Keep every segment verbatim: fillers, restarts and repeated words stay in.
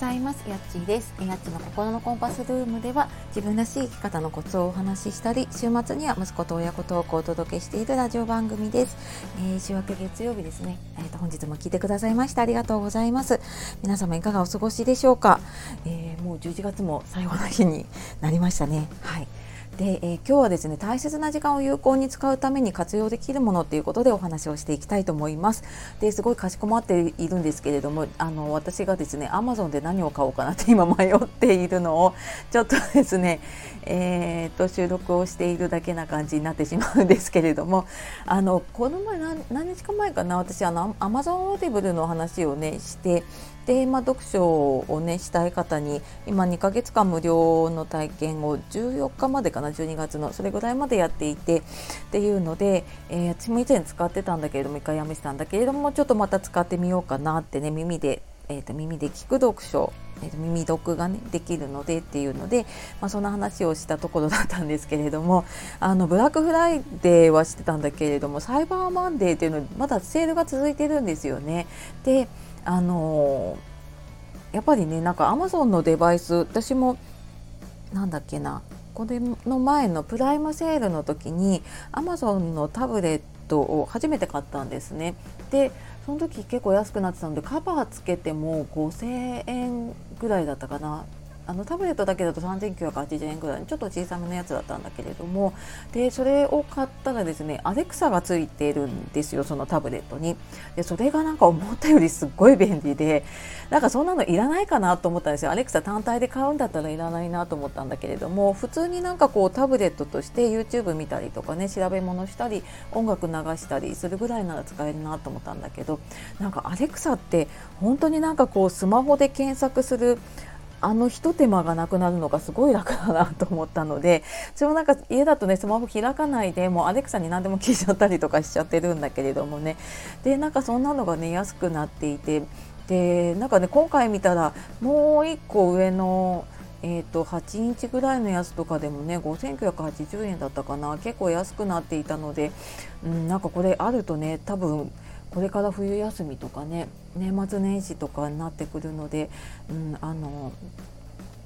ざいます。やっちーです。やっちの心のコンパスルームでは自分らしい生き方のコツをお話ししたり、週末には息子と親子トークをお届けしているラジオ番組です。えー、週明け月曜日ですね、えーと、本日も聞いてくださいましてありがとうございます。皆様いかがお過ごしでしょうか。えー、もうじゅういちがつも最後の日になりましたね。はい。でえー、今日はですね、大切な時間を有効に使うために活用できるものということでお話をしていきたいと思います。ですごいかしこまっているんですけれども、あの私がですね Amazon で何を買おうかなって今迷っているのをちょっとですね、えー、っと収録をしているだけな感じになってしまうんですけれども、あのこの前 何, 何日か前かな、私あの Amazon Audible の話をねしてで、まあ、読書を、ね、したい方に今にかげつかん無料の体験をじゅうよっかまでかな、じゅうにがつのそれぐらいまでやっていてっていうので、えー、私も以前使ってたんだけれども一回やめてたんだけれども、ちょっとまた使ってみようかなってね、耳で、えー、と耳で聞く読書、えー、と耳読が、ね、できるのでっていうので、まあ、そんな話をしたところだったんですけれども、あのブラックフライデーはしてたんだけれども、サイバーマンデーっていうのまだセールが続いてるんですよね。であのー、やっぱりね、なんか Amazon のデバイス、私もなんだっけな、これの前のプライムセールの時に Amazon のタブレットを初めて買ったんですね。でその時結構安くなってたので、カバーつけてもごせんえんぐらいだったかな。あのタブレットだけだとさんぜんきゅうひゃくはちじゅうえんぐらい、ちょっと小さめのやつだったんだけれども、でそれを買ったらですね、アレクサがついているんですよ、そのタブレットに。でそれがなんか思ったよりすっごい便利で、なんかそんなのいらないかなと思ったんですよ。アレクサ単体で買うんだったらいらないなと思ったんだけれども、普通になんかこうタブレットとして YouTube 見たりとかね、調べ物したり音楽流したりするぐらいなら使えるなと思ったんだけど、なんかアレクサって本当になんかこうスマホで検索するあの一手間がなくなるのがすごい楽だなと思ったので、それもなんか家だとねスマホ開かないでもうアレクサに何でも聞いちゃったりとかしちゃってるんだけれどもね。でなんかそんなのがね安くなっていて、でなんかね今回見たらもう一個上のえーと、はちインチぐらいのやつとかでもねごせんきゅうひゃくはちじゅうえんだったかな、結構安くなっていたので、うん、なんかこれあるとね、多分これから冬休みとかね、年末年始とかになってくるので、うん、あの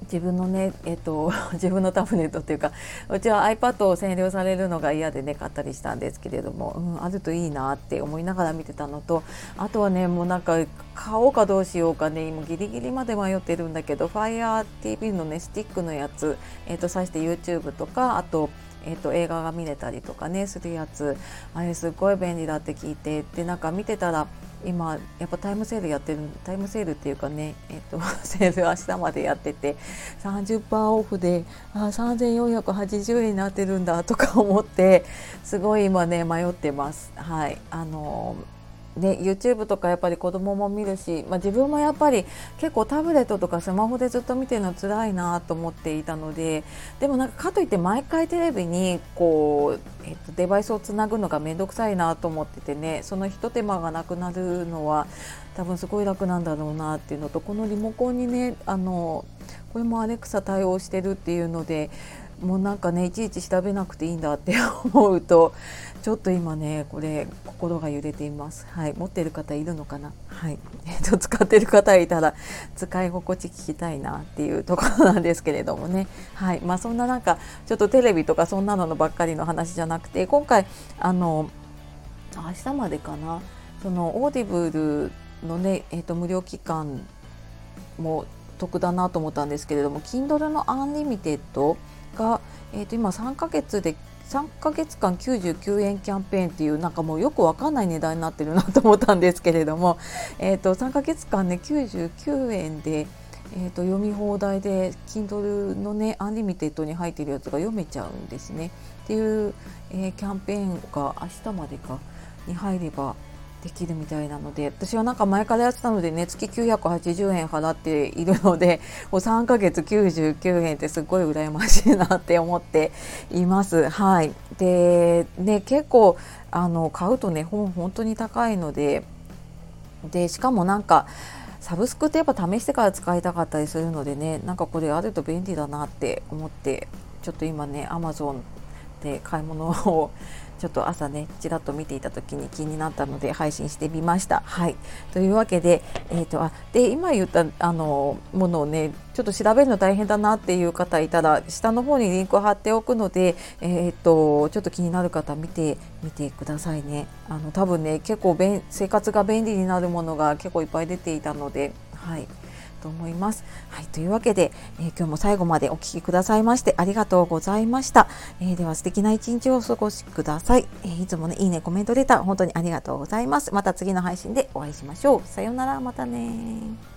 自分のね、えっと、自分のタブレットっていうか、うちは iPad を占領されるのが嫌でね買ったりしたんですけれども、うん、あるといいなって思いながら見てたのと、あとはねもうなんか買おうかどうしようかね、今ギリギリまで迷ってるんだけど、 ファイアーティーブイ のねスティックのやつ、えっと、挿して YouTube とか、あとえーと、映画が見れたりとかねするやつ、あれすごい便利だって聞いて、でなんか見てたら今やっぱタイムセールやってる、タイムセールっていうかね、えーと、セール明日までやってて さんじゅっパーセント オフであさんぜんよんひゃくはちじゅうえんになってるんだとか思って、すごい今ね迷ってます。はい、あのーね、YouTube とかやっぱり子供も見るし、まあ、自分もやっぱり結構タブレットとかスマホでずっと見てるの辛いなと思っていたので、でもなんかかといって毎回テレビにこう、えっと、デバイスをつなぐのがめんどくさいなと思っててね、その一手間がなくなるのは多分すごい楽なんだろうなっていうのと、このリモコンにね、あのこれもアレクサ対応してるっていうので、もうなんかねいちいち調べなくていいんだって思うと、ちょっと今ねこれ心が揺れています。はい、持ってる方いるのかな。はい、えっと、使ってる方いたら使い心地聞きたいなっていうところなんですけれどもね。はい、まあそんななんかちょっとテレビとかそんなののばっかりの話じゃなくて、今回あの明日までかな、そのオーディブルのね、えっと、無料期間も得だなと思ったんですけれども、 Kindle のアンリミテッドが、えー、と今さんかげつでさんかげつかんきゅうじゅうきゅうえんキャンペーンっていう、なんかもうよくわかんない値段になってるなと思ったんですけれども、えー、とさんかげつかんねきゅうじゅうきゅうえんで、えー、と読み放題で Kindle のねアンリミテッドに入ってるやつが読めちゃうんですねっていう、えー、キャンペーンが明日までかに入ればできるみたいなので、私はなんか前からやってたのでね、月きゅうひゃくはちじゅうえん払っているので、もうさんかげつきゅうじゅうきゅうえんってすごい羨ましいなって思っています。はい、でね結構あの買うとね本本当に高いので、でしかもなんかサブスクってやっぱ試してから使いたかったりするのでね、なんかこれあると便利だなって思って、ちょっと今ね Amazon で買い物をちょっと朝ねちらっと見ていた時に気になったので配信してみました。はい、というわけで、えーと、あ、で今言ったあのものをねちょっと調べるの大変だなっていう方いたら下の方にリンクを貼っておくので、えーと、ちょっと気になる方見てみてくださいね。あの多分ね結構便生活が便利になるものが結構いっぱい出ていたので、はいと思います。はい、というわけで、えー、今日も最後までお聞きくださいましてありがとうございました。えー、では素敵な一日をお過ごしください。えー、いつもねいいねコメントレター本当にありがとうございます。また次の配信でお会いしましょう。さようなら、またね。